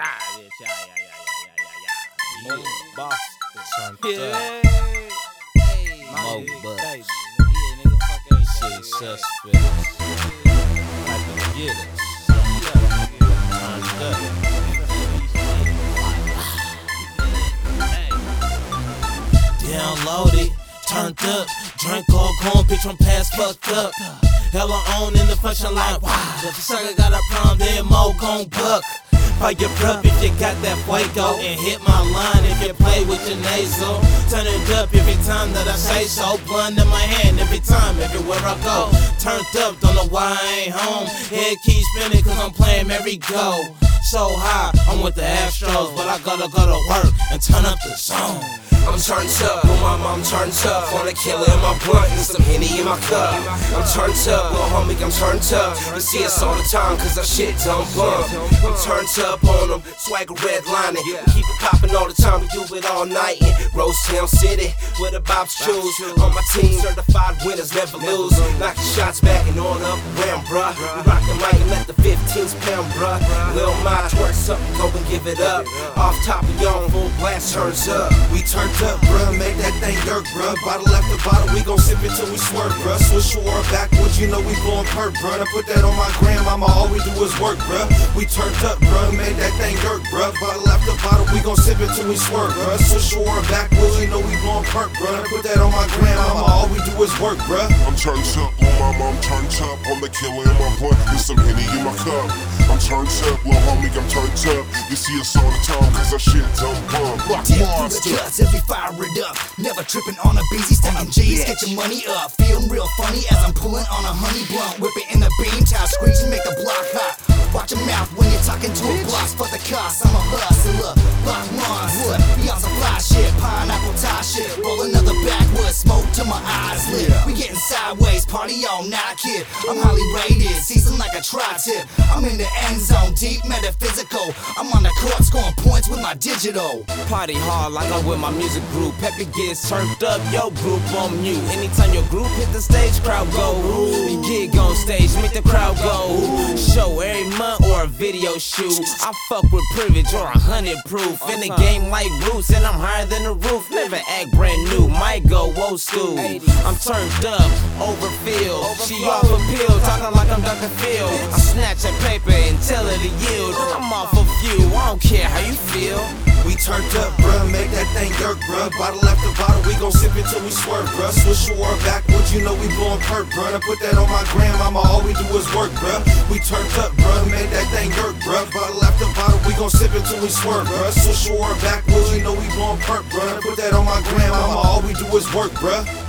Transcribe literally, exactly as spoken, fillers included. yeah, yeah, yeah, yeah, yeah, yeah, yeah, yeah, yeah. Boss, son. Yeah. Hey, Mo Bucks. Yeah, nigga, fuck that shit. Suspects. Like a get us. Yeah, nigga. Downloaded, turned up, drink all gone, bitch, I'm past fucked up. Hella on in the function like, wow. If a sucker got a problem, then Mo gon' buck. Fire up if you got that fuego, and hit my line if you play with your nasal. Turn it up every time that I say so. Blunt in my hand every time, everywhere I go. Turned up, don't know why I ain't home. Head keep spinning cause I'm playing merry go. So high, I'm with the Astros, but I gotta go to work and turn up the song. I'm turned up, with my mom turned up. On a killer in my blunt and some Henny in my cup. I'm turned up, little homie, I'm turned up. You see us all the time, cause our shit don't bump. I'm turned up on them, swagger redlining. We keep it poppin' all the time, we do it all night. In Rose Town City, where the Bob's choose. On my team, certified winners never lose. Knockin' shots back and on up around, bruh. We rockin' mic and let the fifteens pound, bruh. Lil Ma twerks up, go and give it up. Off top of y'all, full blast turns up. We turn up, bruh, make that thing dirt, bruh. Bottle after bottle, we gon' sip it till we swerve, bruh. Switch or backwards, you know we blowin' perp, bruh. I put that on my gram, I'ma all we do is work, bruh. We turned up, bruh, made that thing dirt, bruh. Bottle after bottle, we gon' sip it till we swerve, bruh. Switch or backwards, you know we blowin' perp, bruh. I put that on my gram, I'ma all we do is work, bruh. I'm turned up, on my mom turned up. On the killer in my blunt, there's some Henny in my cup. I'm turned up, little homie, I'm turned up. You see us all the time, cause our shit don't bump. Block monster. Fire it up, never tripping on a beezy, stacking G's, get your money up. Feeling real funny as I'm pulling on a honey blunt, whipping in the beam towel, screeching, make the block hot. Watch your mouth when you're talking to a boss, fuck the cost. I'm a hustler, block monster, beyond some fly shit, pineapple tie shit, roll another backwood, smoke till my eyes lit. We getting sideways, party all night, kid. I'm highly rated, seasoned like a tri-tip. I'm in the end zone, deep metaphysical. I'm on the court scoring points with my digital. Party hard like I'm with my music group. Peppy gets turned up, yo group on mute. Anytime your group hit the stage, crowd go. You gig on stage, make the crowd go. Show every month or a video shoot. I fuck with privilege or a hundred proof. In the game like Bruce, and I'm higher than the roof. Never act brand new, might go old school. I'm turned up, overfilled. She off a pill, talking like I'm Doctor Phil. I snatch that paper and tell her to yield. I'm off of you, I don't care how you feel. We turned up, bruh, make that thing dirt, bruh. Bottle after bottle, we gon' sip it till we swerve, bruh. Swish or backwards, you know we blowin' perp, bruh. I put that on my gram, I'ma all we do is work, bruh. We turned up, bruh, made that thing dirt, bruh. Bottle after bottle, we gon' sip it till we swerve, bruh. Swish or backwards, you know we blowin' perp, bruh. I put that on my gram, I'ma all we do is work, bruh.